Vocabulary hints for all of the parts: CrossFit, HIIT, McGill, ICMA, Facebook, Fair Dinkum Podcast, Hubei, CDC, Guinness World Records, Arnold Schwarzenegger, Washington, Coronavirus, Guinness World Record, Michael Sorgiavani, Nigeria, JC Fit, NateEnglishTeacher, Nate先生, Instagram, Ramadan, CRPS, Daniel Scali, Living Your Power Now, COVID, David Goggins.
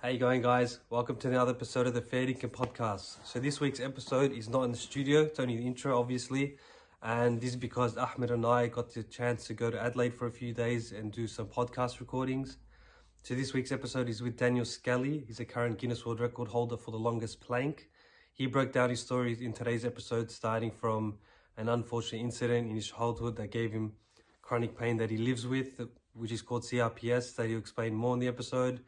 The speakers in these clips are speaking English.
How you going, guys? Welcome to another episode of the Fair Dinkum Podcast. So this week's episode is not in the studio, it's only the intro, obviously. And this is because Ahmed and I got the chance to go to Adelaide for a few days and do some podcast recordings. So this week's episode is with Daniel Scali. He's a current Guinness World Record holder for the longest plank. He broke down his story in today's episode, starting from an unfortunate incident in his childhood that gave him chronic pain that he lives with, which is called CRPS, that he'll explain more in the episode.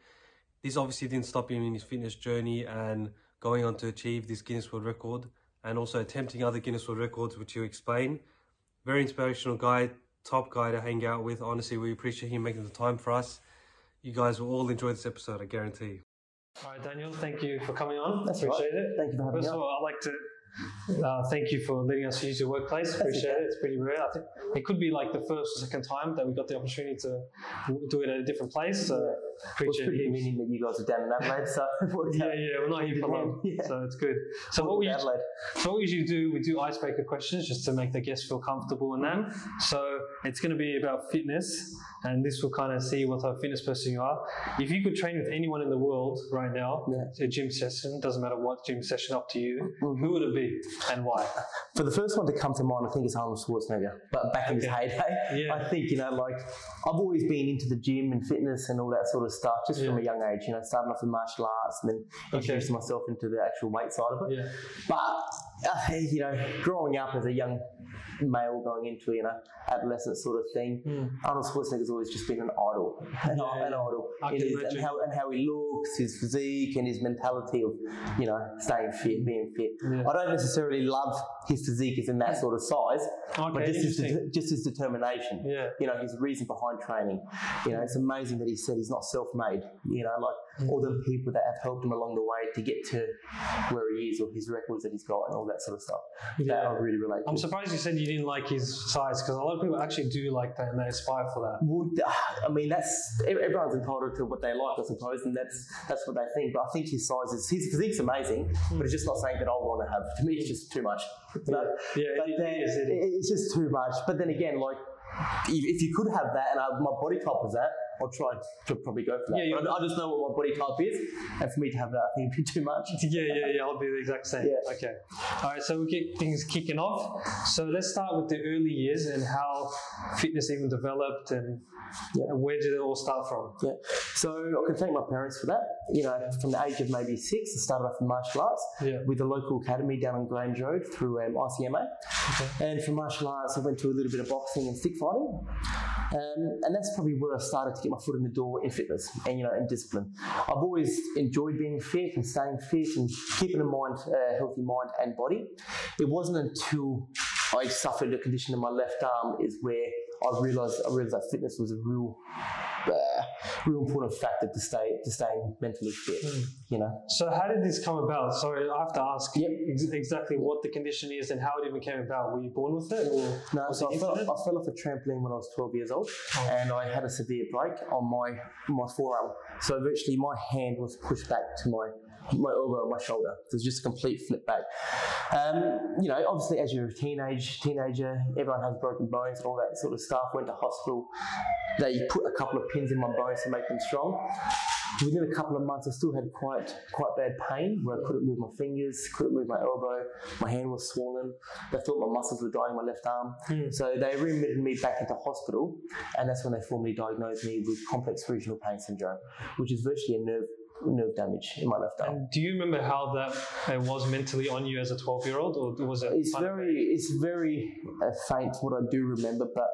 This obviously didn't stop him in his fitness journey and going on to achieve this Guinness World Record and also attempting other Guinness World Records, which he'll explain. Very inspirational guy, top guy to hang out with. Honestly, we appreciate him making the time for us. You guys will all enjoy this episode, I guarantee. All right, Daniel, thank you for coming on. That's appreciate right. It. Thank you for having me. First of all, I'd like to thank you for letting us use your workplace. Appreciate it. It's pretty rare. I think it could be like the first or second time that we got the opportunity to do it at a different place. So appreciate it. Meaning that you guys are down in Adelaid. So we're not here for long. Yeah. So it's good. So what we usually do, we do icebreaker questions just to make the guests feel comfortable in them. So it's going to be about fitness, and this will kind of see what type of fitness person you are. If you could train with anyone in the world right now, a gym session, doesn't matter what gym session, up to you, who would it be? And why? For the first one to come to mind, I think it's Arnold Schwarzenegger, but back in his heyday. Yeah. I think, I've always been into the gym and fitness and all that sort of stuff just from a young age, starting off with martial arts and then introducing myself into the actual weight side of it. Yeah. But, growing up as a young male going into, adolescent sort of thing, Arnold Schwarzenegger's always just been an idol. How he looks, his physique and his mentality of, staying fit, being fit. Yeah. I don't necessarily love his physique as in that sort of size, but just his determination, his reason behind training. It's amazing that he said he's not self-made, all the people that have helped him along the way to get to where he is or his records that he's got and all that sort of stuff. Yeah. That I really relate to. I'm surprised you said you didn't like his size, because a lot of people actually do like that and they aspire for that. Well, that's everyone's entitled to what they like, I suppose, and that's what they think. But I think his size is, his physique's amazing, but it's just not saying that I want to have. To me, it's just too much. It's just too much. But then again, if you could have that and my body type was that, I'll try to probably go for that. Yeah, I just know what my body type is, and for me to have that, I think it'd be too much. I'll be the exact same. Yeah. Okay. All right, so we'll get things kicking off. So let's start with the early years and how fitness even developed and where did it all start from? Yeah. So I can thank my parents for that. From the age of maybe 6, I started off in martial arts with a local academy down on Grange Road through ICMA. Okay. And from martial arts, I went to a little bit of boxing and stick fighting. And that's probably where I started to get my foot in the door in fitness and, in discipline. I've always enjoyed being fit and staying fit and keeping a healthy mind and body. It wasn't until I suffered a condition in my left arm is where I realised that fitness was a real important factor to stay mentally fit. So how did this come about? Sorry, I have to ask exactly what the condition is and how it even came about. Were you born with it? Or so I fell off a trampoline when I was 12 years old, and I had a severe break on my forearm. So virtually my hand was pushed back to my elbow, my shoulder. It was just a complete flip back. Obviously as you're a teenager, everyone has broken bones and all that sort of stuff. Went to hospital. They put a couple of pins in my bones to make them strong. Within a couple of months, I still had quite bad pain where I couldn't move my fingers, couldn't move my elbow, my hand was swollen. They thought my muscles were dying in my left arm. So they readmitted me back into hospital, and that's when they formally diagnosed me with complex regional pain syndrome, which is virtually a nerve damage in my left arm. And do you remember how that was mentally on you as a 12-year-old, or was it? It's very faint what I do remember, but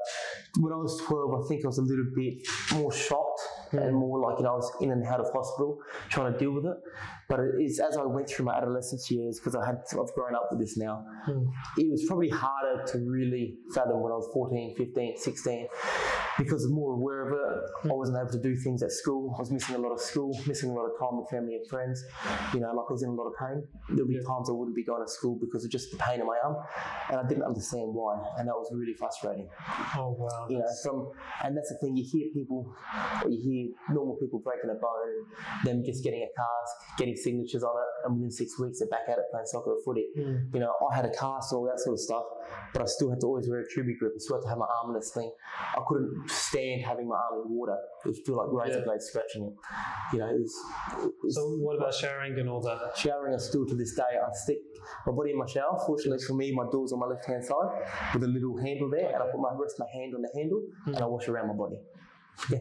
when I was 12, I think I was a little bit more shocked and more I was in and out of hospital trying to deal with it. But it's as I went through my adolescence years, because I've grown up with this now. It was probably harder to really fathom when I was 14, 15, 16. Because I'm more aware of it, I wasn't able to do things at school. I was missing a lot of school, missing a lot of time with family and friends. I was in a lot of pain. There'll be times I wouldn't be going to school because of just the pain in my arm, and I didn't understand why, and that was really frustrating. Oh wow! And that's the thing. You hear normal people breaking a bone, them just getting a cast, getting signatures on it, and within 6 weeks they're back at it playing soccer or footy. I had a cast and all that sort of stuff, but I still had to always wear a tubie grip. I still had to have my arm in this thing. I couldn't stand having my arm in water. It would feel like razor blades scratching it. You know, it was, so what about showering and all that? Showering is still to this day, I stick my body in my shower. Fortunately for me, my door's on my left hand side with a little handle there, and I put my hand on the handle, and I wash around my body. Yeah,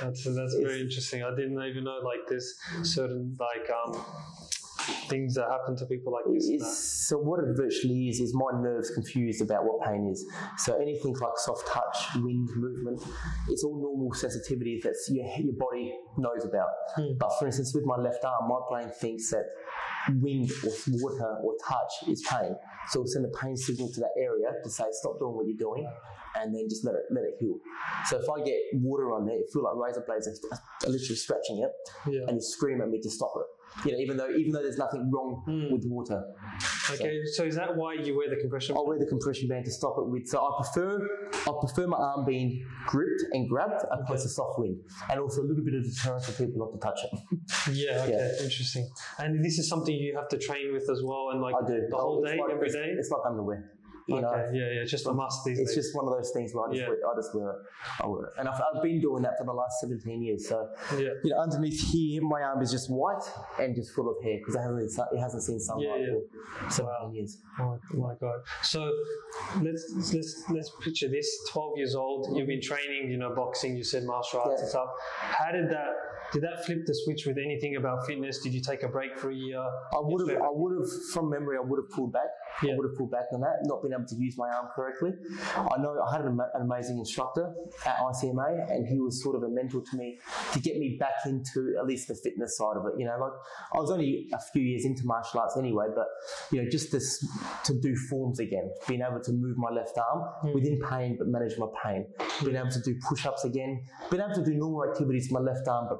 that's very interesting. I didn't even know like this certain like things that happen to people like this. So what it virtually is my nerves confused about what pain is. So anything like soft touch, wind, movement, it's all normal sensitivities that your body knows about. But for instance, with my left arm, my brain thinks that wind or water or touch is pain. So it'll send a pain signal to that area to say, stop doing what you're doing, and then just let it heal. So if I get water on there, it feels like razor blades are literally scratching it, and you scream at me to stop it. You know, even though there's nothing wrong with water. Okay, so is that why you wear the compression band? I'll wear the compression band to stop it with. So I prefer my arm being gripped and grabbed opposed to soft wind, and also a little bit of deterrence for people not to touch it. Interesting. And this is something you have to train with as well, and like the whole day, like, every day. It's like underwear. Just a must these days. It's just one of those things where I just wear it. And I've been doing that for the last 17 years. So, you know, underneath here, my arm is just white and just full of hair because it hasn't seen sunlight for 17 years. Oh my God. So let's picture this. 12 years old, you've been training, you know, boxing, you said martial arts and stuff. How did that flip the switch with anything about fitness? Did you take a break for a year? I would have, from memory, pulled back. Yeah. I would have pulled back on that, not been able to use my arm correctly. I know I had an amazing instructor at ICMA, and he was sort of a mentor to me to get me back into at least the fitness side of it. You know, like I was only a few years into martial arts anyway, but you know, just this to do forms again, being able to move my left arm within pain but manage my pain, being able to do push-ups again, being able to do normal activities with my left arm but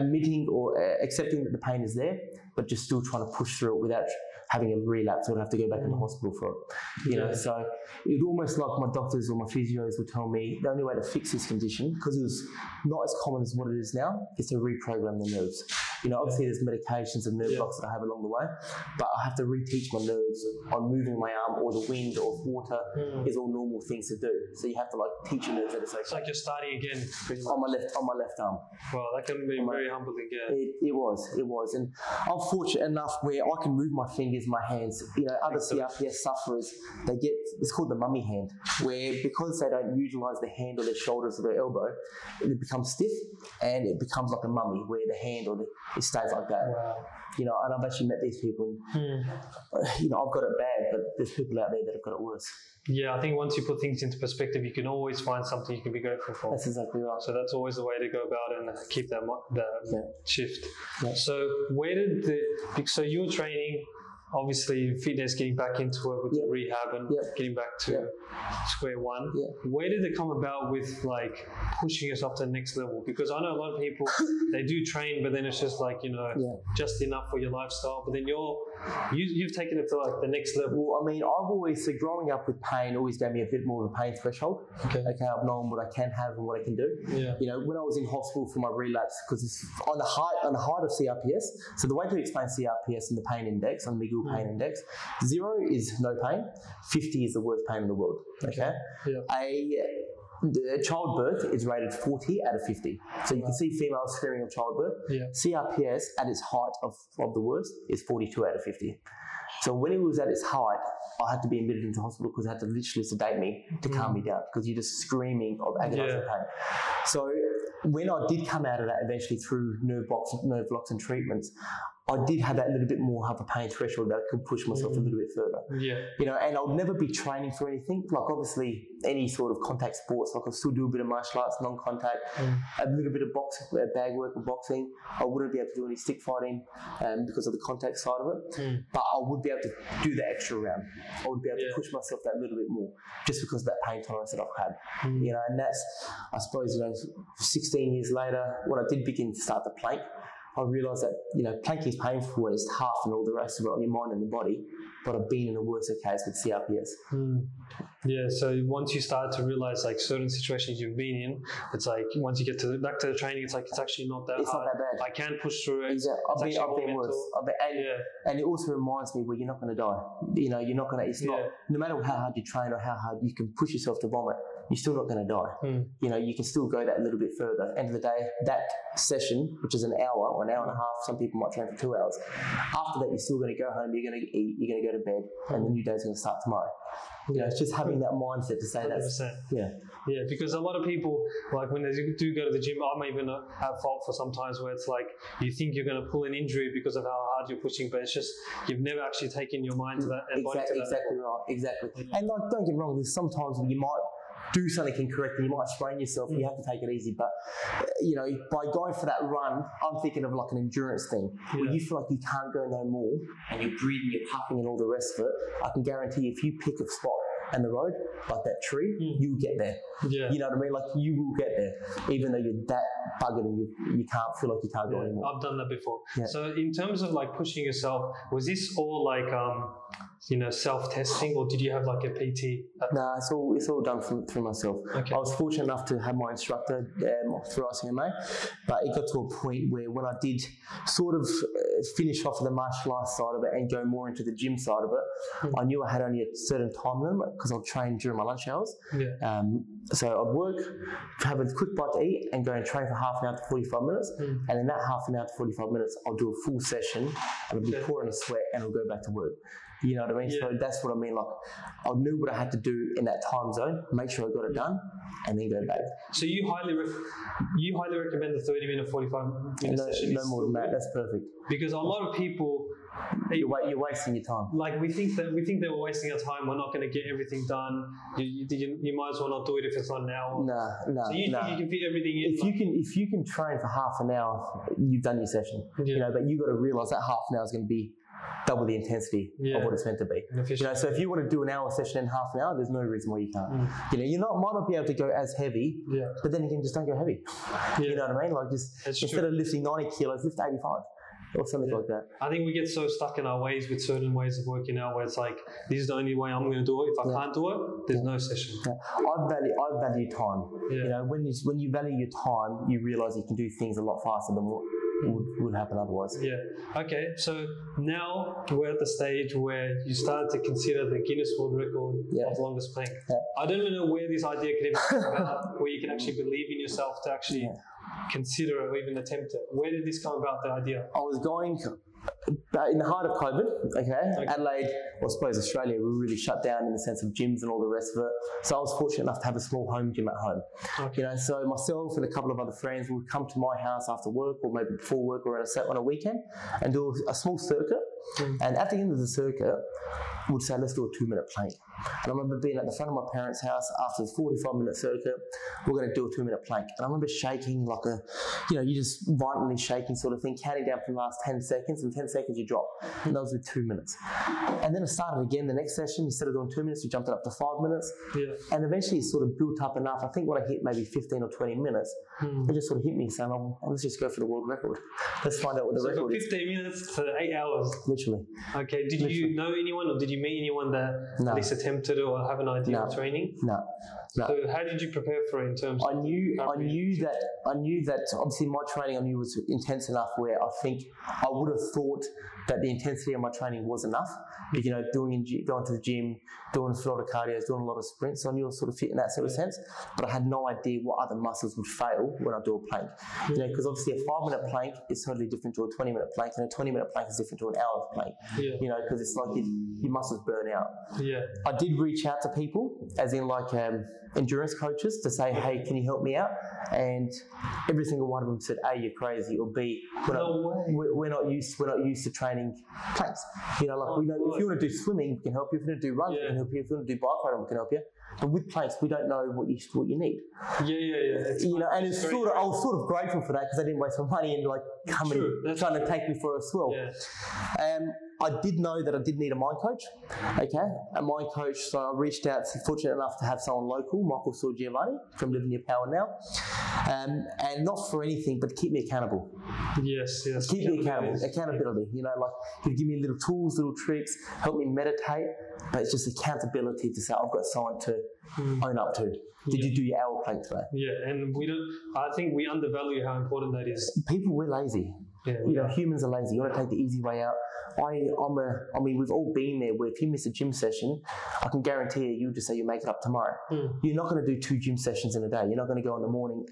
admitting or accepting that the pain is there, but just still trying to push through it without having a relapse or have to go back in the hospital for it. You know, so it almost like my doctors or my physios would tell me the only way to fix this condition, because it was not as common as what it is now, is to reprogram the nerves. You know, obviously there's medications and nerve blocks that I have along the way, but I have to reteach my nerves on moving my arm, or the wind or water is all normal things to do. So you have to like teach your nerves that it's okay. It's like you're starting again pretty much. On my left arm. Wow, that can be very humbling. Yeah. It was. And I'm fortunate enough where I can move my fingers, my hands. You know, other CRPS sufferers, they get, it's called the mummy hand, where because they don't utilise the hand or their shoulders or their elbow, it becomes stiff and it becomes like a mummy where the hand or it stays like that. Wow. You know, and I've actually met these people. And, you know, I've got it bad, but there's people out there that have got it worse. Yeah, I think once you put things into perspective, you can always find something you can be grateful for. That's exactly right. So that's always the way to go about it, and keep that shift. Yeah. So so you're training, obviously fitness, getting back into it with the rehab and getting back to square one. Yeah. Where did it come about with like pushing yourself to the next level? Because I know a lot of people, they do train, but then it's just like, you know, just enough for your lifestyle. But then you've taken it to like the next level. Well, I mean, so growing up with pain always gave me a bit more of a pain threshold. Okay, I've known what I can have and what I can do. Yeah. You know, when I was in hospital for my relapse, because it's on the height of CRPS. So the way to explain CRPS and the pain index on McGill pain index, 0 is no pain, 50 is the worst pain in the world. Okay, The childbirth is rated 40 out of 50. So you can see females screaming of childbirth. Yeah. CRPS at its height of the worst is 42 out of 50. So when it was at its height, I had to be admitted into hospital because they had to literally sedate me to calm me down, because you're just screaming of agonizing pain. So when I did come out of that eventually through nerve blocks and treatments, I did have that little bit more of a pain threshold that I could push myself a little bit further. Yeah. You know, and I'll never be training for anything. Like obviously any sort of contact sports, like I'll still do a bit of martial arts, non-contact, a little bit of bag work and boxing. I wouldn't be able to do any stick fighting because of the contact side of it. But I would be able to do the extra round. I would be able to push myself that little bit more just because of that pain tolerance that I've had. You know, and that's, I suppose, you know, 16 years later, when I did begin to start the plank, I realised that, you know, planking is painful and it's tough and all the rest of it on your mind and your body, but I've been in a worse case with CRPS. Yeah, so once you start to realise like certain situations you've been in, it's like once you get back to the training, it's like it's actually not that hard. It's not that bad. I can push through it. Exactly. I've been worse. And it also reminds me where you're not going to die. You know, you're not going to, it's not, no matter how hard you train or how hard you can push yourself to vomit, you're still not going to die. You know, you can still go that little bit further. End of the day, that session, which is an hour or an hour and a half, some people might train for 2 hours. After that, you're still going to go home, you're going to eat, you're going to go to bed, and the new day's going to start tomorrow. You know, it's just having that mindset to say 100%. Yeah, because a lot of people, like when they do go to the gym, I'm even at fault for sometimes where it's like you think you're going to pull an injury because of how hard you're pushing, but it's just you've never actually taken your mind to that and body to that. Exactly. Yeah. And like, don't get me wrong, there's sometimes you might do something incorrect and you might sprain yourself, you have to take it easy, but you know, by going for that run, I'm thinking of like an endurance thing where you feel like you can't go no more and you're breathing, you're puffing and all the rest of it. I can guarantee if you pick a spot and the road, like that tree, you'll get there. You know what I mean? Like you will get there, even though you're that buggered and you can't feel like you can't go anymore. I've done that before. So in terms of like pushing yourself, was this all like you know, self-testing, or did you have like a PT? Nah, it's all done through myself. I was fortunate enough to have my instructor through ICMA, but it got to a point where when I did sort of finish off the martial arts side of it and go more into the gym side of it, I knew I had only a certain time limit because I'll train during my lunch hours. So I'd work, have a quick bite to eat, and go and train for half an hour to 45 minutes. And in that half an hour to 45 minutes, I'll do a full session, I'll be pouring a sweat, and I'll go back to work. You know what I mean? So that's what I mean. Like, I knew what I had to do in that time zone, make sure I got it done, and then go back. So you highly recommend the 30-minute, 45-minute session? No more than that. That's perfect. Because a lot of people, you're wasting your time. Like we think that we're wasting our time. We're not going to get everything done. You might as well not do it if it's not an hour. No. So you can fit everything in. If you can train for half an hour, you've done your session. You know, but you got to realize that half an hour is going to be double the intensity of what it's meant to be. You know, so if you want to do an hour session in half an hour, there's no reason why you can't. You know, you might not be able to go as heavy, but then again, just don't go heavy. You know what I mean? Like just instead of lifting 90 kilos, lift 85. Or something like that. I think we get so stuck in our ways with certain ways of working out where it's like, this is the only way I'm going to do it. If I can't do it, there's no session. I value time. You know, when you value your time, you realise you can do things a lot faster than what would happen otherwise. Okay, so now we're at the stage where you start to consider the Guinness World Record of longest plank. I don't even know where this idea could even come about, where you can actually believe in yourself to actually consider or even attempt it. Where did this come about, the idea? I was going in the heart of COVID, Adelaide, or I suppose Australia, we really shut down in the sense of gyms and all the rest of it. So I was fortunate enough to have a small home gym at home. You know, so myself and a couple of other friends would come to my house after work or maybe before work or on a weekend and do a small circuit. And at the end of the circuit, we'd say, let's do a 2-minute plank. And I remember being at the front of my parents' house after the 45-minute circuit, we're going to do a 2-minute plank. And I remember shaking like a, you know, you're just violently shaking sort of thing, counting down from the last 10 seconds, and 10 seconds you drop. And that was with 2 minutes. And then I started again the next session. Instead of doing 2 minutes, we jumped it up to 5 minutes. And eventually it sort of built up enough. I think when I hit maybe 15 or 20 minutes, it just sort of hit me saying, oh, let's just go for the world record. Let's find out what the record is. So for 15 minutes to 8 hours. Literally. Okay. Did you know anyone, or did you meet anyone that at least attempted or have an idea of training? No. So how did you prepare for it in terms? I knew that obviously my training I knew was intense enough where I think I would have thought that the intensity of my training was enough. You know, going to the gym, doing a lot of cardio, doing a lot of sprints. So I knew I was sort of fit in that sort of sense, but I had no idea what other muscles would fail when I do a plank. You know, because obviously a 5-minute plank is totally different to a 20-minute plank, and a 20-minute plank is different to an hour plank. You know, because it's like your muscles burn out. I did reach out to people, as in like endurance coaches, to say, hey, can you help me out? And every single one of them said, A, you're crazy, or B, we're not used to training planks. You know, like if you want to do swimming, we can help you. If you want to do runs, we can help you. If you want to do bike riding, we can help you. But with planks, we don't know what you need. You know, and I was sort of grateful for that because I didn't waste my money and like coming trying to take me for a swirl. I did know that I did need a mind coach, so I reached out, fortunate enough to have someone local, Michael Sorgiavani from Living Your Power Now, and not for anything, but keep me accountable. Keep me accountable, accountability, you know, like he'd give me little tools, little tricks, help me meditate, but it's just accountability to say I've got someone to own up to. Did you do your hour plank today? And I think we undervalue how important that is. People, we're lazy. Yeah, you know, humans are lazy. You want to take the easy way out. I mean, we've all been there where if you miss a gym session, I can guarantee you just say you make it up tomorrow. Mm. You're not going to do two gym sessions in a day. You're not going to go in the morning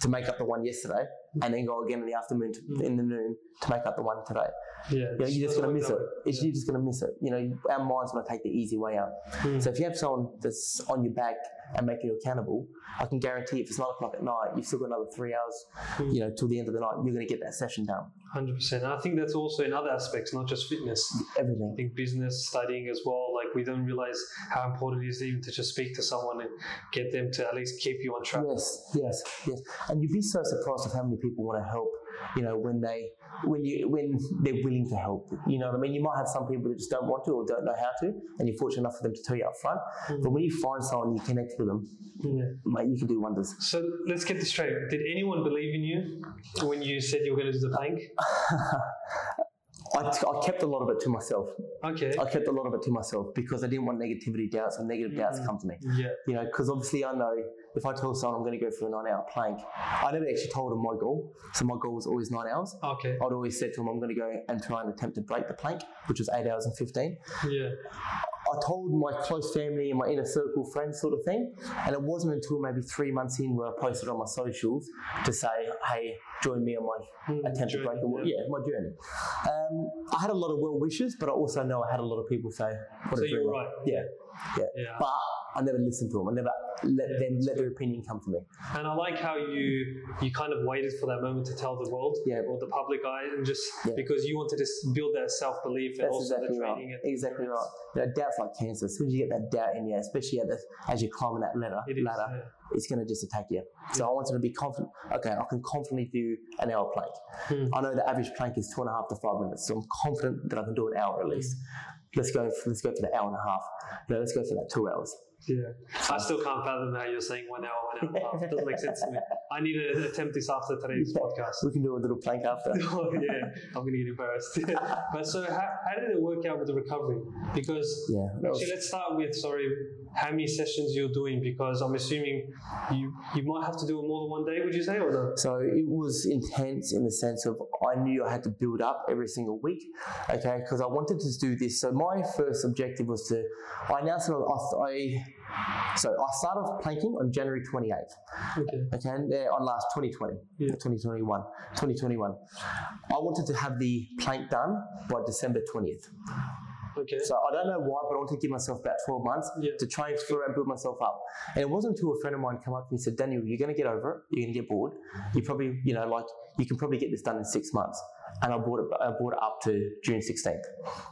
to make up the one yesterday and then go again in the afternoon to make up the one today. Yeah, you know, you're just going to miss it. You're just going to miss it. You know, our mind's going to take the easy way out. Mm. So if you have someone that's on your back and making you accountable, I can guarantee if it's 9 o'clock at night, you've still got another 3 hours, you know, till the end of the night, you're going to get that session down. 100%. I think that's also in other aspects, not just fitness. Everything. I think business, studying as well. Like, we don't realize how important it is even to just speak to someone and get them to at least keep you on track. Yes. And you'd be so surprised at how many people want to help, you know, when they're willing to help. You know what I mean? You might have some people that just don't want to or don't know how to, and you're fortunate enough for them to tell you up front. Mm. But when you find someone, you connect with them, mate, you can do wonders. So let's get this straight. Did anyone believe in you when you said you were going to do the plank? I kept a lot of it to myself. Okay. I kept a lot of it to myself because I didn't want negativity doubts or negative doubts come to me. Yeah. You know, because obviously I know if I tell someone I'm going to go for a 9-hour plank, I never actually told them my goal. So my goal was always 9 hours. Okay. I'd always said to them, I'm going to go and try and attempt to break the plank, which was 8 hours and 15. Yeah. I told my close family and my inner circle friends sort of thing, and it wasn't until maybe 3 months in where I posted on my socials to say, hey, join me on my attempt to break my journey. I had a lot of well wishes, but I also know I had a lot of people say, so you're right. Yeah. But I never listened to them. I never let their opinion come to me. And I like how you kind of waited for that moment to tell the world or the public eye, and just because you wanted to build that self-belief. And that's also exactly the training. Right. Exactly right. You know, doubt's like cancer. As soon as you get that doubt in you, especially as you're climbing that ladder, it's going to just attack you. So I wanted to be confident. Okay, I can confidently do an hour plank. I know the average plank is 2.5 to 5 minutes, so I'm confident that I can do an hour at least. Let's go for the hour and a half. No, let's go for that 2 hours. Yeah. I still can't fathom how you're saying 1 hour, 1.5 hours. It doesn't make sense to me. I need to attempt this after today's podcast. We can do a little plank after. I'm going to get embarrassed. But so how did it work out with the recovery? Because let's start with, how many sessions you're doing, because I'm assuming you might have to do it more than one day, would you say, or no? So it was intense in the sense of I knew I had to build up every single week, because I wanted to do this. So my first objective was So I started off planking on January 28th, on 2021. I wanted to have the plank done by December 20th. Okay. So I don't know why, but I wanted to give myself about 12 months to train through and build myself up. And it wasn't until a friend of mine came up to me and said, Daniel, you're going to get over it. You're going to get bored. You probably, you can probably get this done in 6 months. And I brought it up to June 16th.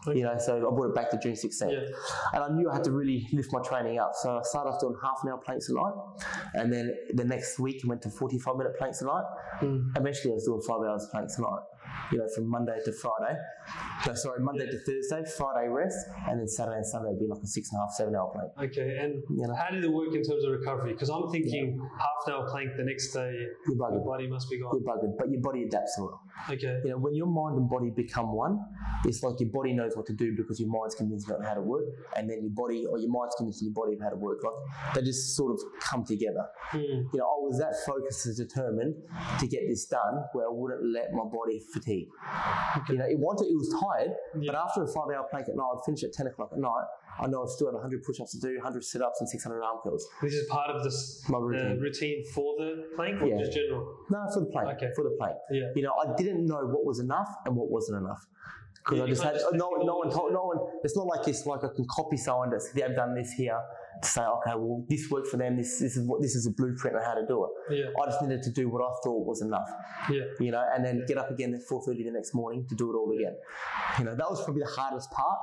Okay. You know, so I brought it back to June 16th. Yeah. And I knew I had to really lift my training up. So I started off doing half an hour planks a night. And then the next week, I went to 45-minute planks a night. Mm. Eventually, I was doing 5 hours planks a night. You know, from Monday to Friday. Monday to Thursday, Friday rest, and then Saturday and Sunday would be like a 6.5, 7 hour plank. Okay, and how did it work in terms of recovery? Because I'm thinking half an hour plank the next day, your body must be gone. You're buggered, but your body adapts to it. Okay. You know, when your mind and body become one, it's like your body knows what to do because your mind's convinced it how to work, and then your body, or your mind's convincing your body of how to work. Like, they just sort of come together. Mm. You know, I was that focused and determined to get this done where I wouldn't let my body fatigue. Okay. You know, it was tired, but after a 5 hour plank at night, I'd finish at 10 o'clock at night. I know I've still had 100 push-ups to do, 100 sit-ups and 600 arm curls. This is part of my routine for the plank, or just general? No, for the plank. Okay. For the plank. Yeah. You know, I didn't know what was enough and what wasn't enough. Because I just had no one. It's not like it's like I can copy someone that said, I've done this here, to say, okay, well, this worked for them. This is a blueprint on how to do it. Yeah. I just needed to do what I thought was enough. Yeah. You know, and then get up again at 4:30 the next morning to do it all again. You know, that was probably the hardest part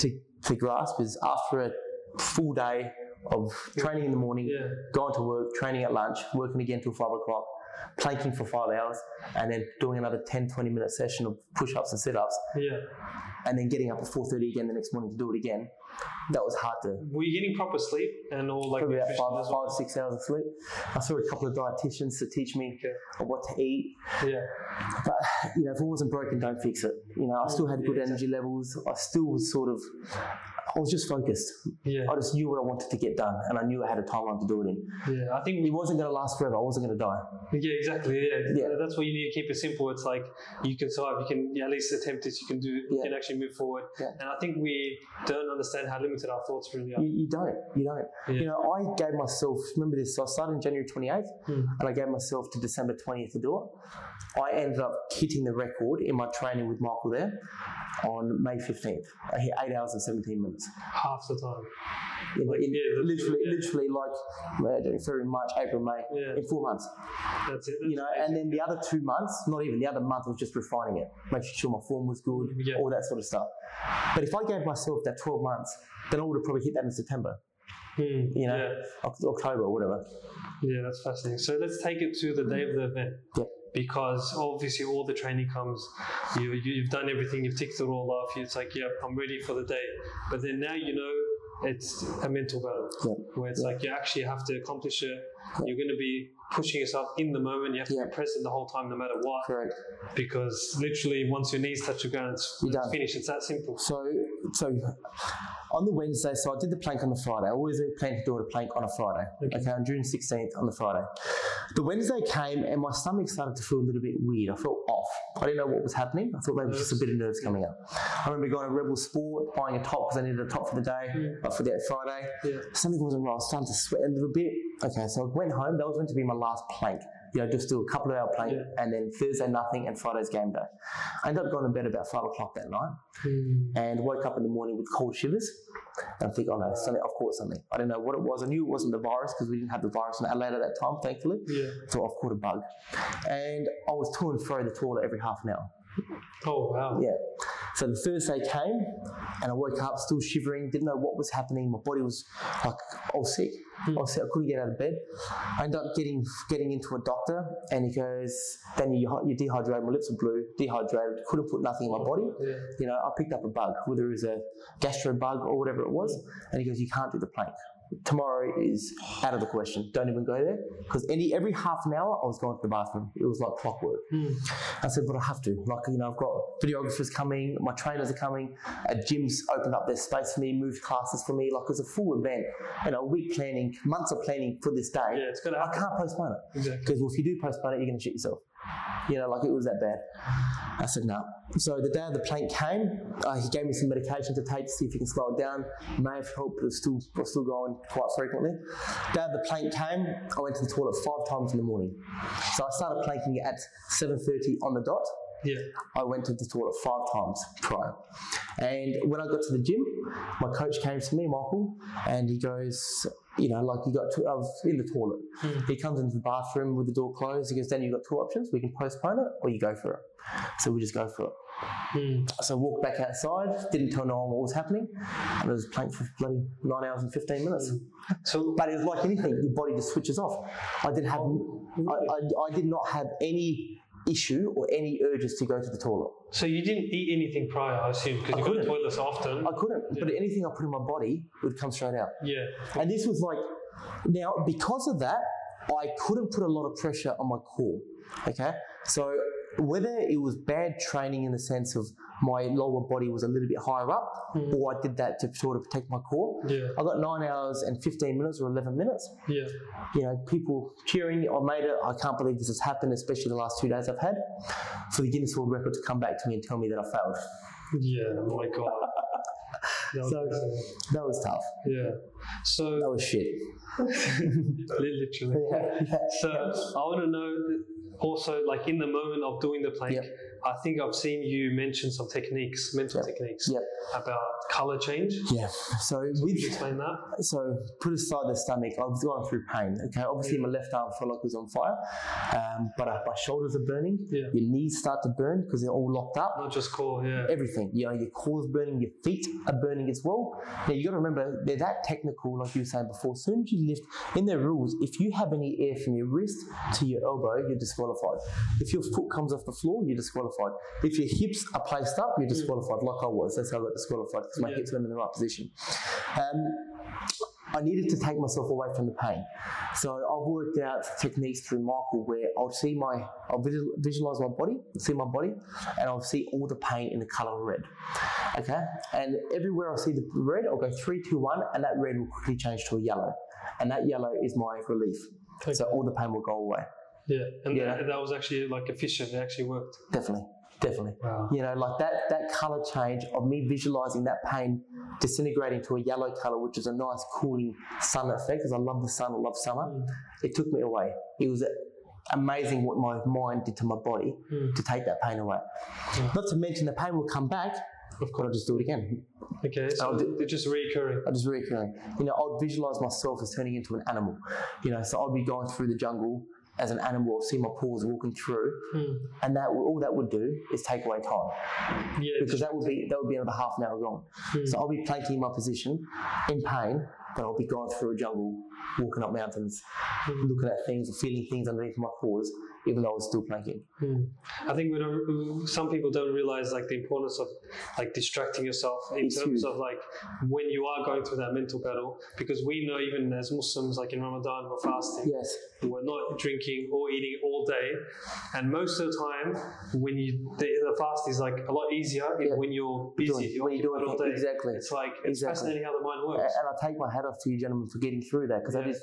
to grasp, is after a full day of training in the morning, going to work, training at lunch, working again till 5 o'clock. Planking for 5 hours, and then doing another 10-20 minute session of push-ups and sit-ups, and then getting up at 4:30 again the next morning to do it again. that was hard to... Were you getting proper sleep and all like... Probably about five or 6 hours of sleep. I saw a couple of dietitians to teach me what to eat. Yeah. But, you know, if it wasn't broken, don't fix it. You know, I still had good energy levels. I still was sort of... I was just focused. Yeah. I just knew what I wanted to get done, and I knew I had a timeline to do it in. Yeah, I think it wasn't going to last forever. I wasn't going to die. Yeah, exactly. Yeah, that's why you need to keep it simple. It's like you can survive. You can at least attempt it. You can do. You can actually move forward. Yeah. And I think we don't understand how limited our thoughts really are. You don't. Yeah. You know, I gave myself. Remember this. So I started on January 28th, and I gave myself to December 20th to do it. I ended up hitting the record in my training with Michael there on May 15th. I hit 8 hours and 17 minutes. Half the time. You know, literally like February, March, April, May, in 4 months. That's it. You know, and then the other 2 months, not even the other month, was just refining it, making sure my form was good, all that sort of stuff. But if I gave myself that 12 months, then I would have probably hit that in September. You know, October, whatever. Yeah, that's fascinating. So let's take it to the day of the event. Yeah. Because obviously all the training comes, you've done everything, you've ticked it all off, it's like, yep, I'm ready for the day. But then now you know it's a mental battle, where it's like you actually have to accomplish it. You're going to be pushing yourself in the moment. You have to be present the whole time, no matter what. Correct. Because literally once your knees touch the ground, it's finished. It's that simple. So on the Wednesday, so I did the plank on the Friday. I always plan to do a plank on a Friday. Okay, on June 16th on the Friday. The Wednesday came and my stomach started to feel a little bit weird. I felt off. I didn't know what was happening. I thought maybe just a bit of nerves coming up. I remember going to Rebel Sport, buying a top because I needed a top for the day, for that Friday. Yeah. Something wasn't right. I was starting to sweat a little bit. Okay, so I went home. That was meant to be my last plank. You know, just do a couple of hour plank, and then Thursday nothing, and Friday's game day. I ended up going to bed about 5 o'clock that night, and woke up in the morning with cold shivers. And I think, oh no, something, I've caught something. I don't know what it was. I knew it wasn't the virus because we didn't have the virus in Adelaide at that time, thankfully. Yeah. So I've caught a bug, and I was to and fro the toilet every half an hour. Oh wow. Yeah. So the Thursday came, and I woke up still shivering, didn't know what was happening. My body was like all sick. I couldn't get out of bed. I ended up getting into a doctor, and he goes, "Daniel, you're dehydrated. My lips are blue, dehydrated. Couldn't put nothing in my body. Yeah. You know, I picked up a bug, whether it was a gastro bug or whatever it was." And he goes, "You can't do the plank. Tomorrow is out of the question. Don't even go there." Because every half an hour I was going to the bathroom. It was like clockwork. I said, "But I have to. Like, you know, I've got videographers coming, my trainers are coming, gyms opened up their space for me, moved classes for me. Like, it was a full event. You know, week planning, months of planning for this day. Yeah, it's gonna happen. I can't postpone it. Because if you do postpone it, you're gonna shit yourself." You know, like it was that bad. I said, no. So the day of the plank came, he gave me some medication to take to see if he can slow it down. May have helped, but it was still going quite frequently. The day of the plank came, I went to the toilet 5 times in the morning. So I started planking at 7:30 on the dot. Yeah. I went to the toilet 5 times prior. And when I got to the gym, my coach came to me, Michael, and he goes, you know, like you got to, I was in the toilet. He comes into the bathroom with the door closed. He goes, "Then you've got 2 options. We can postpone it or you go for it." So we just go for it. So I walked back outside, didn't tell no one what was happening. I was plank for bloody 9 hours and 15 minutes. But it was like anything, your body just switches off. I did not have any issue or any urges to go to the toilet. So you didn't eat anything prior, I assume, because you go to the toilet so often. I couldn't, but anything I put in my body would come straight out. Yeah. And this was like, now because of that, I couldn't put a lot of pressure on my core. Okay. So whether it was bad training in the sense of my lower body was a little bit higher up, or I did that to sort of protect my core. Yeah. I got 9 hours and 15 minutes or 11 minutes. Yeah. You know, people cheering, I made it, I can't believe this has happened, especially the last 2 days I've had, for the Guinness World Record to come back to me and tell me that I failed. Yeah, oh my God. That was tough. Yeah. So that was shit. Literally. Yeah. So I want to know also, like in the moment of doing the plank, I think I've seen you mention some techniques, mental techniques about color change. Yeah. So can you explain that? So put aside the stomach, I was going through pain. Okay. Obviously my left arm felt like it was on fire, but my shoulders are burning. Yeah. Your knees start to burn because they're all locked up. Not just core. Yeah. Everything. You know, your core's burning. Your feet are burning as well. Now you got to remember they're that technical, like you were saying before. As soon as you lift, in their rules, if you have any air from your wrist to your elbow, you're disqualified. If your foot comes off the floor, you're disqualified. disqualified. If your hips are placed up, you're disqualified, like I was. That's how I got disqualified, because my hips weren't in the right position. I needed to take myself away from the pain. So I've worked out techniques through Michael where I'll visualize my body, see my body, and I'll see all the pain in the color red. Okay? And everywhere I see the red, I'll go 3, 2, 1, and that red will quickly change to a yellow. And that yellow is my relief. Okay. So all the pain will go away. Yeah, and that was actually like efficient. It actually worked. Definitely. Wow. You know, like that color change of me visualizing that pain disintegrating to a yellow color, which is a nice cooling sun effect, because I love the sun, I love summer. It took me away. It was amazing what my mind did to my body to take that pain away. Yeah. Not to mention the pain will come back. Of course, I'll just do it again. Okay, so they're just reoccurring. I'm just reoccurring. You know, I'll visualize myself as turning into an animal. You know, so I'll be going through the jungle as an animal, I'll see my paws walking through, and that all that would do is take away time, because that would be another half an hour gone. So I'll be planking my position in pain, but I'll be going through a jungle, walking up mountains, looking at things or feeling things underneath my paws, even though I was still planking. I think some people don't realize like the importance of like distracting yourself in terms of like when you are going through that mental battle, because we know even as Muslims, like in Ramadan, we're fasting. Yes. We're not drinking or eating all day, and most of the time when the fast is like a lot easier when you're busy. You're doing all day. Exactly. It's fascinating how the mind works. And I take my hat off to you gentlemen for getting through that, because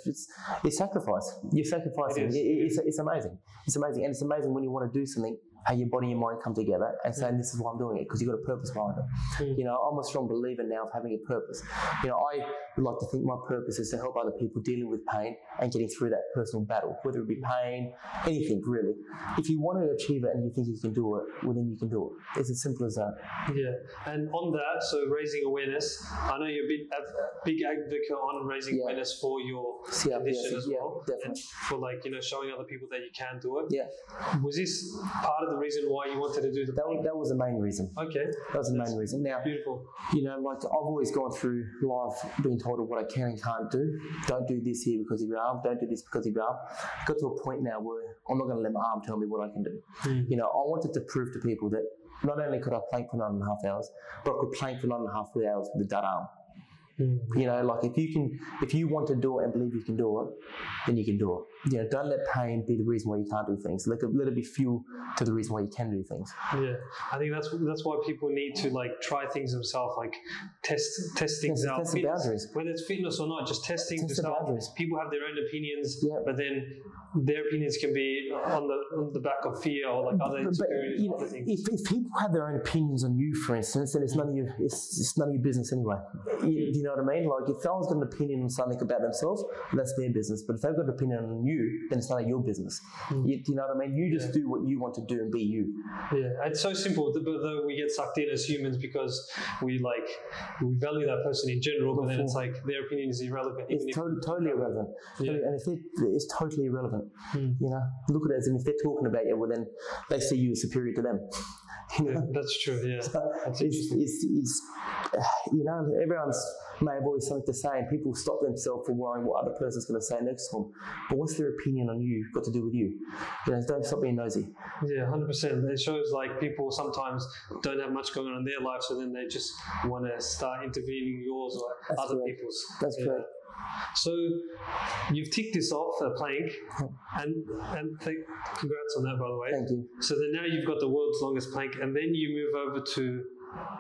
it's sacrifice. You're sacrificing. It's amazing. It's amazing, and it's amazing when you want to do something, how your body and your mind come together and saying, this is why I'm doing it, because you've got a purpose behind it. You know, I'm a strong believer now of having a purpose. You know, I would like to think my purpose is to help other people dealing with pain and getting through that personal battle, whether it be pain, anything really. If you want to achieve it and you think you can do it, well then you can do it. It's as simple as that. Yeah, and on that, so raising awareness, I know you're a big advocate on raising awareness for your condition as well. Yeah, definitely. For like, you know, showing other people that you can do it. Yeah. Was this part of the reason why you wanted to do that was the main reason. Okay. That was the main reason. Now, beautiful. You know, like I've always gone through life being told of what I can and can't do. Don't do this here because of your arm. Don't do this because of your arm. I got to a point now where I'm not going to let my arm tell me what I can do. You know, I wanted to prove to people that not only could I plank for 9.5 hours, but I could plank for 9.5 hours with a dead arm. You know, like if you want to do it and believe you can do it, then you can do it. You know, don't let pain be the reason why you can't do things. Let it be fuel to the reason why you can do things. Yeah, I think that's why people need to like try things themselves, like test the boundaries, whether it's fitness or not. Just testing the boundaries. People have their own opinions, but then their opinions can be on the back of fear or like other experiences. You know, if people have their own opinions on you, for instance, then it's none of your business anyway. You know what I mean? Like if someone's got an opinion on something about themselves, that's their business. But if they've got an opinion on you, then it's none of your business. You know what I mean? You just do what you want to do and be you. Yeah, it's so simple. But though we get sucked in as humans because we value that person in general, but then it's like their opinion is irrelevant. It's totally irrelevant. Yeah. And it's totally irrelevant. You know, look at it as if they're talking about you, well then they see you as superior to them. You know? Yeah, that's true. Yeah, so that's interesting. You know, everyone's may have always something to say, and people stop themselves from worrying what other person's going to say next time. But what's their opinion on you got to do with you? You know, don't stop being nosy. Yeah, 100%. It shows like people sometimes don't have much going on in their life, so then they just want to start intervening yours or that's other correct. People's. That's correct. So you've ticked this off, the plank, and congrats on that, by the way. Thank you. So then now you've got the world's longest plank, and then you move over to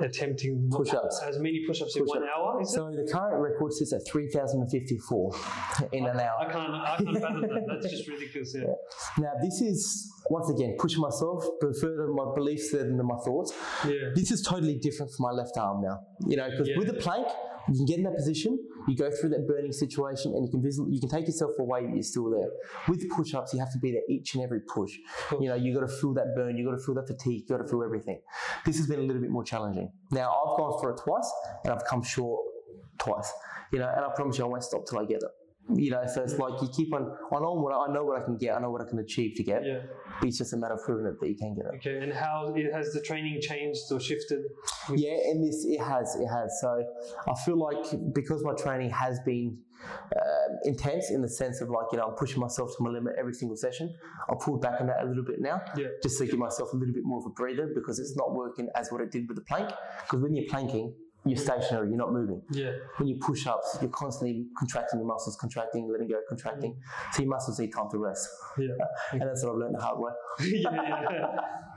attempting push-ups. As many push-ups in 1 hour, is it? So the current record sits at 3,054 in an hour. I can't fathom that. That's just ridiculous. Yeah. Now this is once again pushing myself, but further my beliefs than my thoughts. Yeah. This is totally different from my left arm now. You know, because with a plank, you can get in that position, you go through that burning situation, and you can take yourself away, but you're still there. With push-ups, you have to be there each and every push. Cool. You know, you got to feel that burn, you got to feel that fatigue, you got to feel everything. This has been a little bit more challenging. Now, I've gone for it twice, and I've come short twice. You know, and I promise you, I won't stop till I get it. You know, so it's like you keep on. I know what I can achieve to get. Yeah. But it's just a matter of proving it that you can get it. Okay, and how has the training changed or shifted? Yeah, and this it has. So I feel like because my training has been intense in the sense of like, you know, I'm pushing myself to my limit every single session. I pulled back on that a little bit now, just to give myself a little bit more of a breather because it's not working as what it did with the plank. Because when you're planking, you're stationary, you're not moving. Yeah. When you push ups, you're constantly contracting your muscles, letting go, So your muscles need time to rest. Yeah. And that's what I've learned the hard way.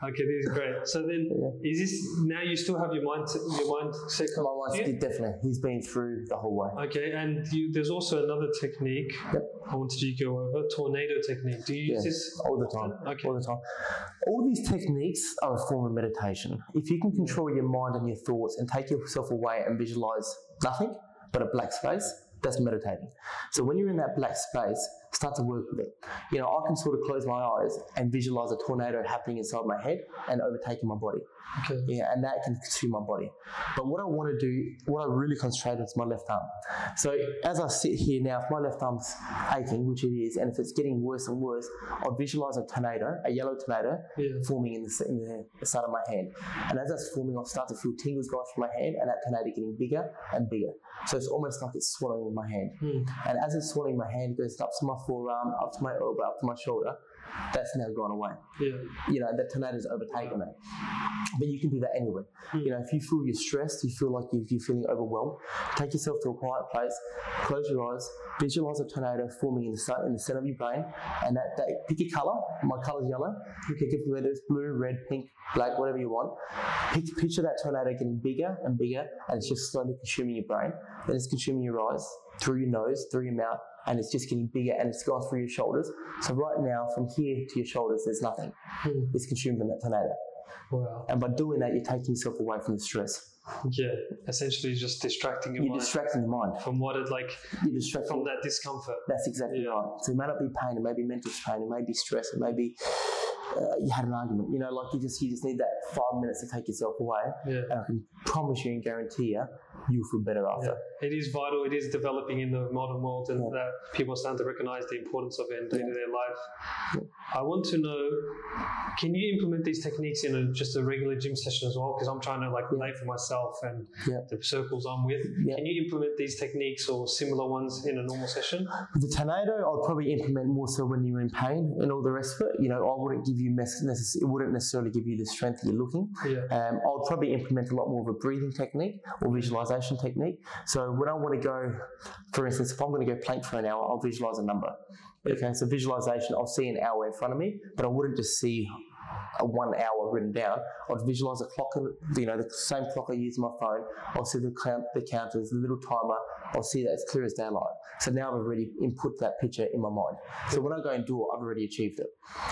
Okay, this is great. So then, is this now you still have your mindset? My mindset, definitely. He's been through the whole way. Okay, and there's also another technique. Yep. I wanted you to go over tornado technique. Do you use this all the time? Okay. All the time. All these techniques are a form of meditation. If you can control your mind and your thoughts and take yourself away and visualize nothing but a black space, that's meditating. So when you're in that black space, start to work with it. You know, I can sort of close my eyes and visualize a tornado happening inside my head and overtaking my body. Okay. Yeah, and that can consume my body. But what I want to do, what I really concentrate on is my left arm. So as I sit here now, if my left arm's aching, which it is, and if it's getting worse and worse, I'll visualize a tornado, a yellow tornado, forming in the side of my hand. And as that's forming, I'll start to feel tingles going through my hand and that tornado getting bigger and bigger. So it's almost like it's swallowing my hand. And as it's swallowing my hand, it goes up to my forearm, up to my elbow, up to my shoulder. That's now gone away. Yeah. You know, that tornado's overtaken that. But you can do that anyway. You know, if you feel you're stressed, you feel like you're feeling overwhelmed, take yourself to a quiet place, close your eyes, visualize a tornado forming in the center of your brain, and that pick your color. My color's yellow. You can pick whether it's blue, red, pink, black, whatever you want. Picture that tornado getting bigger and bigger, and it's just slowly consuming your brain. Then it's consuming your eyes, through your nose, through your mouth, and it's just getting bigger and it's gone through your shoulders. So right now, from here to your shoulders, there's nothing. It's consumed in that tornado. Wow. And by doing that, you're taking yourself away from the stress. Yeah, essentially just distracting your mind. You're distracting the mind. From what it like, from that discomfort. That's exactly right. So it may not be pain, it may be mental strain, it may be stress, it may be you had an argument. You know, like you just need that 5 minutes to take yourself away. Yeah. And I can promise you and guarantee you, you'll feel better after. Yeah. It is vital. It is developing in the modern world, and that people start to recognize the importance of it in day-to-day life. Yeah. I want to know, can you implement these techniques in just a regular gym session as well? Because I'm trying to relate for myself and the circles I'm with. Yeah. Can you implement these techniques or similar ones in a normal session? The tornado, I'll probably implement more so when you're in pain and all the rest of it. You know, I wouldn't give you it wouldn't necessarily give you the strength you're looking. I'll probably implement a lot more of a breathing technique or visualization technique. So when I want to go, for instance, if I'm going to go plank for an hour, I'll visualize a number. Okay, so visualization, I'll see an hour in front of me, but I wouldn't just see a 1 hour written down. I'd visualize a clock, you know, the same clock I use on my phone. I'll see the counters, the little timer. I'll see that as clear as daylight. So now I've already input that picture in my mind. So when I go and do it, I've already achieved it.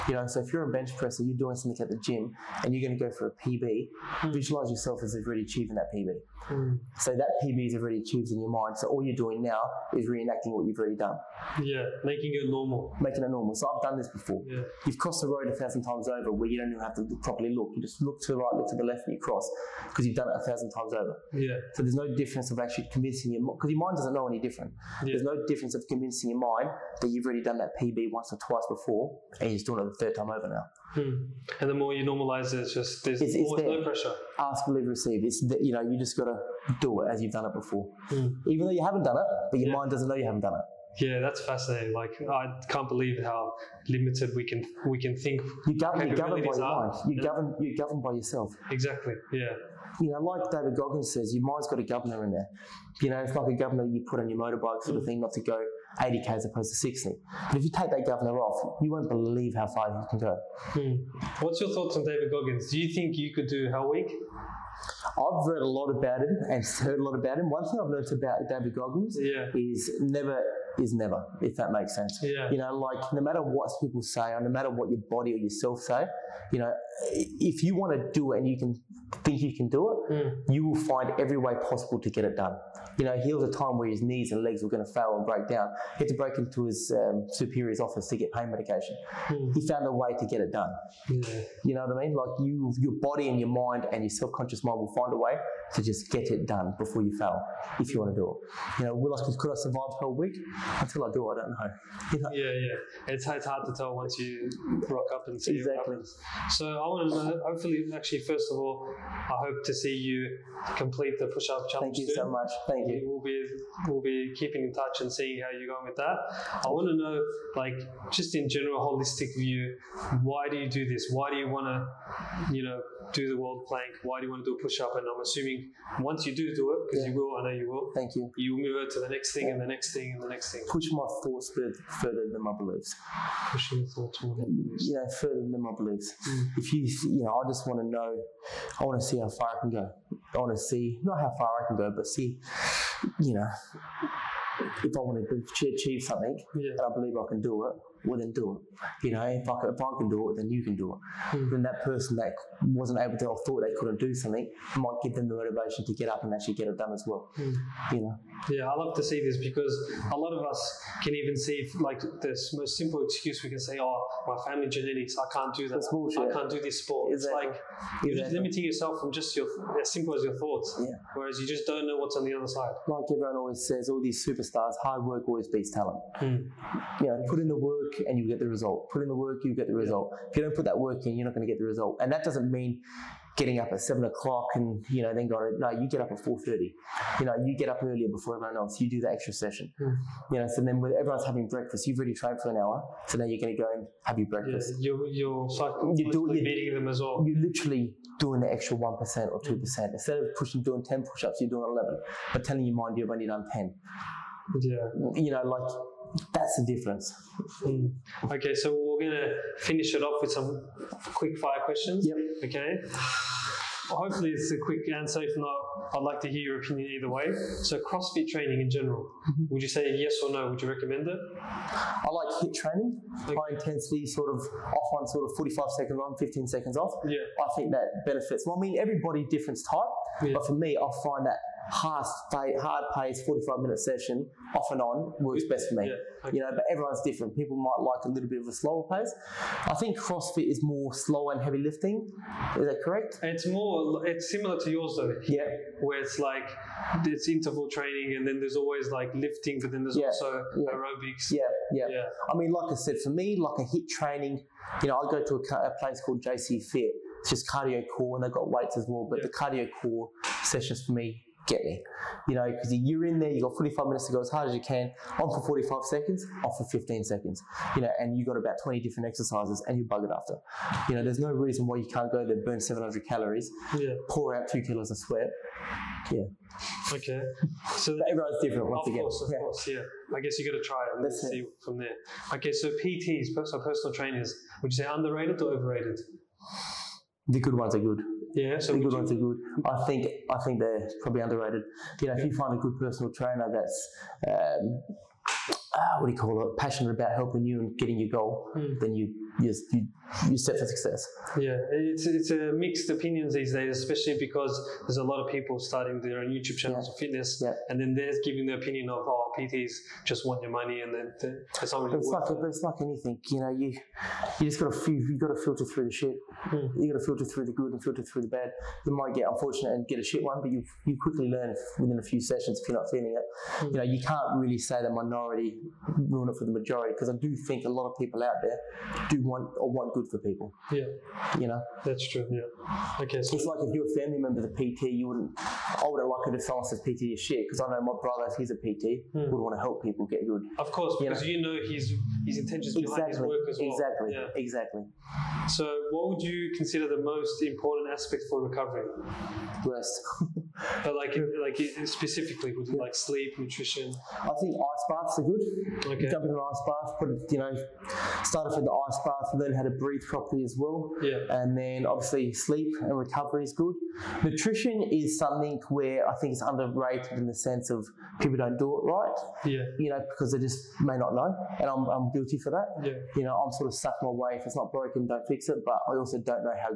You know, so if you're a bench presser, you're doing something at the gym and you're going to go for a PB, visualize yourself as already achieving that PB. So that PB is already achieved in your mind. So all you're doing now is reenacting what you've already done. Yeah, making it normal. Making it normal. So I've done this before. Yeah. You've crossed the road 1,000 times over where you don't even have to properly look. You just look to the right, look to the left, and you cross because you've done it 1,000 times over. Yeah. So there's no difference of actually convincing your mind, because your mind doesn't know any different. Yeah. There's no difference of convincing your mind that you've already done that PB once or twice before and you're just doing it the third time over now. And the more you normalize it, there's always no pressure. Ask, believe, receive. It's that, you know, you just got to do it as you've done it before, even though you haven't done it, but your mind doesn't know you haven't done it. Yeah, that's fascinating. Like, I can't believe how limited we can think. You're governed by yourself. Exactly. Yeah. You know, like David Goggins says, your mind's got a governor in there. You know, it's like a governor you put on your motorbike sort of thing, not to go 80k as opposed to 60. But if you take that governor off, you won't believe how far you can go. What's your thoughts on David Goggins? Do you think you could do Hell Week? I've read a lot about him and heard a lot about him. One thing I've learned about David Goggins is never, if that makes sense. You know, like, no matter what people say or no matter what your body or yourself say, you know, if you want to do it and you can think you can do it, you will find every way possible to get it done. You know, here was a time where his knees and legs were going to fail and break down. He had to break into his superior's office to get pain medication. He found a way to get it done. You know what I mean? Like, you, your body and your mind and your self-conscious mind will find a way to just get it done before you fail, if you want to do it. You know, could I survive the whole week? Until I do, I don't know. You know? It's hard to tell once you rock up and see what happens. So I want to know, hopefully, actually, first of all, I hope to see you complete the push-up challenge. Thank you so much. Thank you. We'll be keeping in touch and seeing how you're going with that. I want to know, like, just in general, holistic view, why do you do this? Why do you want to, you know, do the world plank? Why do you want to do a push-up? And I'm assuming once you do it, because you will, I know you will. Thank you. You will move on to the next thing and the next thing and the next thing. Push my thoughts further than my beliefs. Pushing thoughts more than beliefs. Yeah, further than my beliefs. If you know, I just want to know, I want to see how far I can go. I want to see, not how far I can go, but see, you know, if I want to achieve something and I believe I can do it, well then do it. You know, if I can do it, then you can do it. Then that person that wasn't able to or thought they couldn't do something, might give them the motivation to get up and actually get it done as well. You know? Yeah, I love to see this, because a lot of us can even see, like, the most simple excuse we can say, oh, my family genetics, I can't do that. I can't do this sport. Exactly. It's like you're just limiting yourself from just your, as simple as your thoughts, whereas you just don't know what's on the other side. Like everyone always says, all these superstars, hard work always beats talent. You know, put in the work and you get the result. Put in the work, you get the result. If you don't put that work in, you're not going to get the result. And that doesn't mean getting up at 7:00 and, you know, then going, no, you get up at 4:30. You know, you get up earlier before everyone else. You do the extra session. You know, so then when everyone's having breakfast, you've already trained for an hour, so now you're going to go and have your breakfast. You're beating them as well. You're literally doing the extra 1% or 2%. Instead of doing 10 push-ups, you're doing 11. But telling your mind you've only done 10. Yeah. You know, like, that's the difference. Okay, so we're going to finish it off with some quick fire questions. Okay. Hopefully it's a quick answer. If not, I'd like to hear your opinion either way. So CrossFit training in general, would you say yes or no? Would you recommend it? I like HIIT training, high intensity, sort of off on, sort of 45 seconds on, 15 seconds off. I think that benefits. Well, I mean, everybody different type, but for me, I find that hard-paced 45-minute session off and on works best for me. You know, but everyone's different. People might like a little bit of a slower pace. I think CrossFit is more slow and heavy lifting. Is that correct? It's similar to yours though. Yeah. Where it's like it's interval training, and then there's always like lifting, but then there's also aerobics. Yeah. I mean, like I said, for me, like a HIIT training, you know, I go to a place called JC Fit. It's just cardio core, and they've got weights as well. But the cardio core sessions for me get me, you know, because you're in there, you got 45 minutes to go as hard as you can, on for 45 seconds, off for 15 seconds, you know, and you got about 20 different exercises and you bug it after. You know, there's no reason why you can't go there, burn 700 calories, pour out 2 kilos of sweat. Okay. So everyone's different once again. Of course. I guess you got to try it and see from there. Okay, so PTs, so personal trainers, would you say underrated or overrated? The good ones are good. So the good ones are good. I think they're probably underrated. You know, if you find a good personal trainer that's passionate about helping you and getting your goal, then you're set for success. Yeah, it's a mixed opinions these days, especially because there's a lot of people starting their own YouTube channels for fitness, and then they're giving the opinion of, oh, PTs just want your money, and then it's not really but it's like anything, you know, you just got to filter through the shit. You got to filter through the good and filter through the bad. You might get unfortunate and get a shit one, but you quickly learn within a few sessions if you're not feeling it. You know, you can't really say the minority ruin it for the majority, because I do think a lot of people out there do want good for people. You know? That's true, Okay. So it's like if you're a family member of the PT, I wouldn't like it if someone says PT is shit, because I know my brother, he's a PT, would want to help people get good. Of course, because you know his intentions behind his work as well. Exactly. So what would you consider the most important aspect for recovery. Rest. But like specifically, would you like sleep, nutrition? I think ice baths are good. Okay. Jump in an ice bath, start off with the ice bath, learn how to breathe properly as well. Yeah. And then obviously sleep and recovery is good. Nutrition is something where I think it's underrated in the sense of people don't do it right. Yeah. Because they just may not know, and I'm guilty for that. Yeah. I'm sort of stuck my way. If it's not broken, don't fix it. But I also don't know how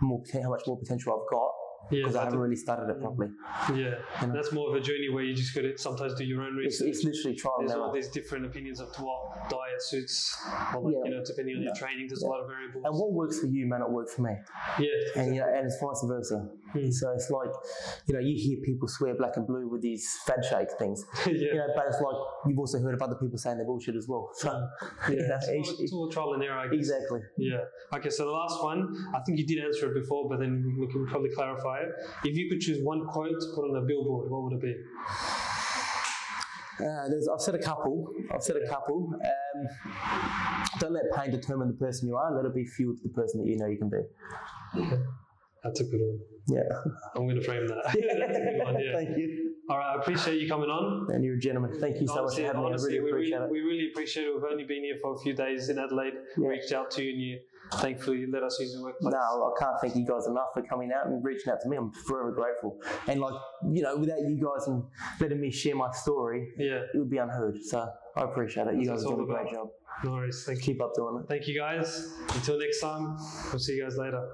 much more potential I've got. Because I haven't really started it properly. Yeah, that's more of a journey where you just got to sometimes do your own research. It's literally trial and error. There's all these different opinions of what diet suits, depending on your training, there's a lot of variables. And what works for you may not work for me. Yeah, exactly. And it's vice versa. Mm. So it's like, you hear people swear black and blue with these fad shake things. Yeah. But it's like you've also heard of other people saying they're bullshit as well. So it's all trial and error, I guess. Exactly. Yeah. Okay, so the last one, I think you did answer it before, but then we can probably clarify. If you could choose one quote to put on a billboard, what would it be? I've said a couple. Don't let pain determine the person you are. Let it be fuel to the person that you know you can be. Okay. That's a good one. Yeah. I'm going to frame that. That's a good one, yeah. Thank you. All right, I appreciate you coming on. And you're a gentleman. Thank you so much for having me. We really appreciate it. We've only been here for a few days in Adelaide. Yeah. We reached out to you and you thankfully let us use the workplace. No, I can't thank you guys enough for coming out and reaching out to me. I'm forever grateful. And without you guys and letting me share my story, it would be unheard. So I appreciate it. You guys have done a great job. No worries. Thank you. Keep up doing it. Thank you guys. Until next time, we'll see you guys later.